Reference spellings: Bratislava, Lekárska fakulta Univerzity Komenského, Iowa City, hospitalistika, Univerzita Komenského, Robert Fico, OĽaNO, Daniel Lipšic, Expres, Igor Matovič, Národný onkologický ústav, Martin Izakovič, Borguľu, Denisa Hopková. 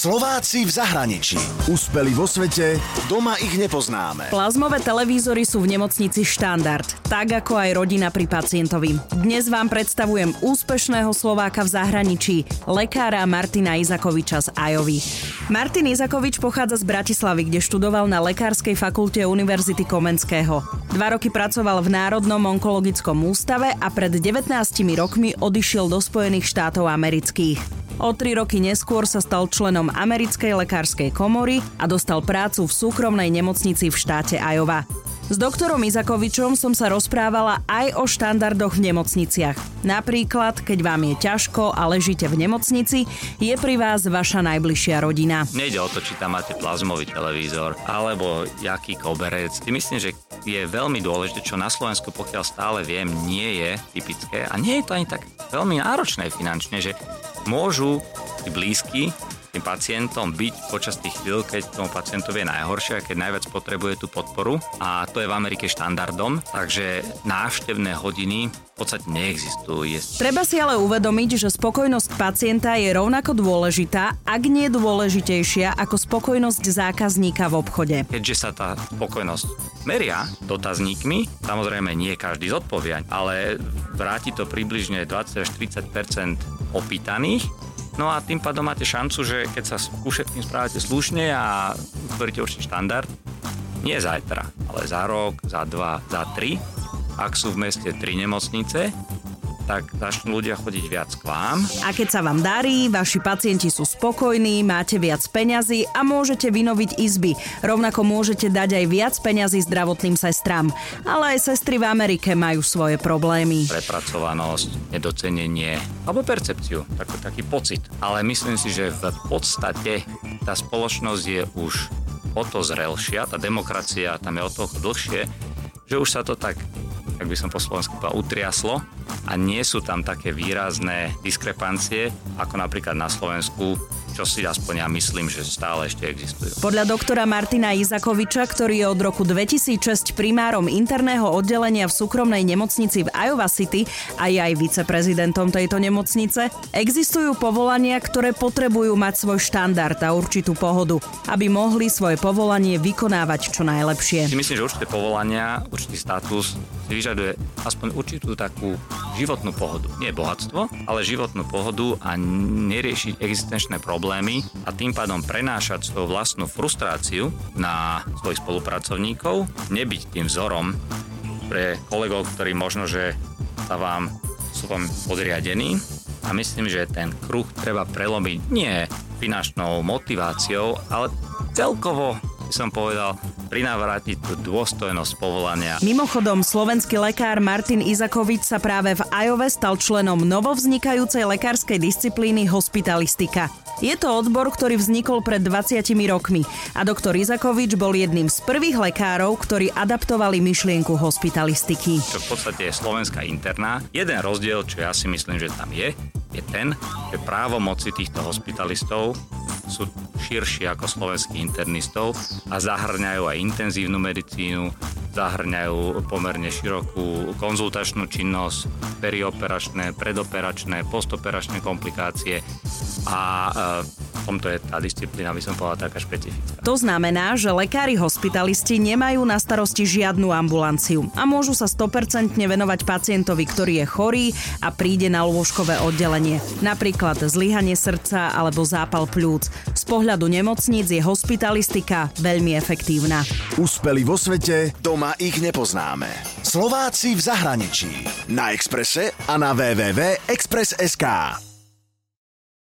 Slováci v zahraničí. Úspeli vo svete, doma ich nepoznáme. Plazmové televízory sú v nemocnici štandard, tak ako aj rodina pri pacientovi. Dnes vám predstavujem úspešného Slováka v zahraničí, lekára Martina Izakoviča z Iowy. Martin Izakovič pochádza z Bratislavy, kde študoval na Lekárskej fakulte Univerzity Komenského. 2 roky pracoval v Národnom onkologickom ústave a pred 19 rokmi odišiel do Spojených štátov amerických. O 3 roky neskôr sa stal členom americkej lekárskej komory a dostal prácu v súkromnej nemocnici v štáte Iowa. S doktorom Izakovičom som sa rozprávala aj o štandardoch v nemocniciach. Napríklad, keď vám je ťažko a ležíte v nemocnici, je pri vás vaša najbližšia rodina. Nejde o to, či tam máte plazmový televízor alebo jaký koberec. Ty myslím, že je veľmi dôležité, čo na Slovensku, pokiaľ stále viem, nie je typické a nie je to ani tak veľmi náročné finančne, že môžu blízky tým pacientom byť počas tých chvíľ, keď tomu pacientovi je najhoršie a keď najviac potrebuje tú podporu. A to je v Amerike štandardom, takže návštevné hodiny v podstate neexistujú. Treba si ale uvedomiť, že spokojnosť pacienta je rovnako dôležitá, ak nie dôležitejšia ako spokojnosť zákazníka v obchode. Keďže sa tá spokojnosť meria dotazníkmi, samozrejme nie každý zodpovie, ale vráti to približne 20-30% opýtaných. No a tým pádom máte šancu, že keď sa ku všetkým správate slušne a utvoríte určitý štandard, nie zajtra, ale za rok, za 2, za 3, ak sú v meste 3 nemocnice, tak začnú ľudia chodiť viac k vám. A keď sa vám darí, vaši pacienti sú spokojní, máte viac peňazí a môžete vynoviť izby. Rovnako môžete dať aj viac peňazí zdravotným sestram. Ale aj sestry v Amerike majú svoje problémy. Prepracovanosť, nedocenenie alebo percepciu, taký pocit. Ale myslím si, že v podstate tá spoločnosť je už o to zrelšia, tá demokracia tam je o to dlhšie, že už sa to tak by som po slovensku utriaslo a nie sú tam také výrazné diskrepancie, ako napríklad na Slovensku, čo si aspoň ja myslím, že stále ešte existujú. Podľa doktora Martina Izakoviča, ktorý je od roku 2006 primárom interného oddelenia v súkromnej nemocnici v Iowa City a je aj viceprezidentom tejto nemocnice, existujú povolania, ktoré potrebujú mať svoj štandard a určitú pohodu, aby mohli svoje povolanie vykonávať čo najlepšie. Myslím, že určité povolania, určitý status vyžaduje aspoň určitú takú životnú pohodu. Nie bohatstvo, ale životnú pohodu a neriešiť existenčné problémy a tým pádom prenášať svoju vlastnú frustráciu na svojich spolupracovníkov, nebyť tým vzorom pre kolegov, ktorí možno, že sú vám podriadení a myslím, že ten kruh treba prelomiť nie finančnou motiváciou, ale celkovo som povedal, prinavrátiť tú dôstojnosť povolania. Mimochodom, slovenský lekár Martin Izakovič sa práve v Iowe stal členom novovznikajúcej lekárskej disciplíny hospitalistika. Je to odbor, ktorý vznikol pred 20 rokmi a doktor Izakovič bol jedným z prvých lekárov, ktorí adaptovali myšlienku hospitalistiky. Čo v podstate je slovenská interná. Jeden rozdiel, čo ja si myslím, že tam je ten, že právomoci týchto hospitalistov sú širšie ako slovenských internistov a zahrňajú aj intenzívnu medicínu, zahrňajú pomerne širokú konzultačnú činnosť, perioperačné, predoperačné, postoperačné komplikácie a tomto je tá disciplína, by som povedal, taká špecifická. To znamená, že lekári hospitalisti nemajú na starosti žiadnu ambulanciu a môžu sa 100% venovať pacientovi, ktorý je chorý a príde na lôžkové oddelenie. Napríklad zlyhanie srdca alebo zápal pľúc. Z pohľadu nemocníc je hospitalistika veľmi efektívna. Úspeli vo svete, doma ich nepoznáme. Slováci v zahraničí. Na Expresse a na www.express.sk.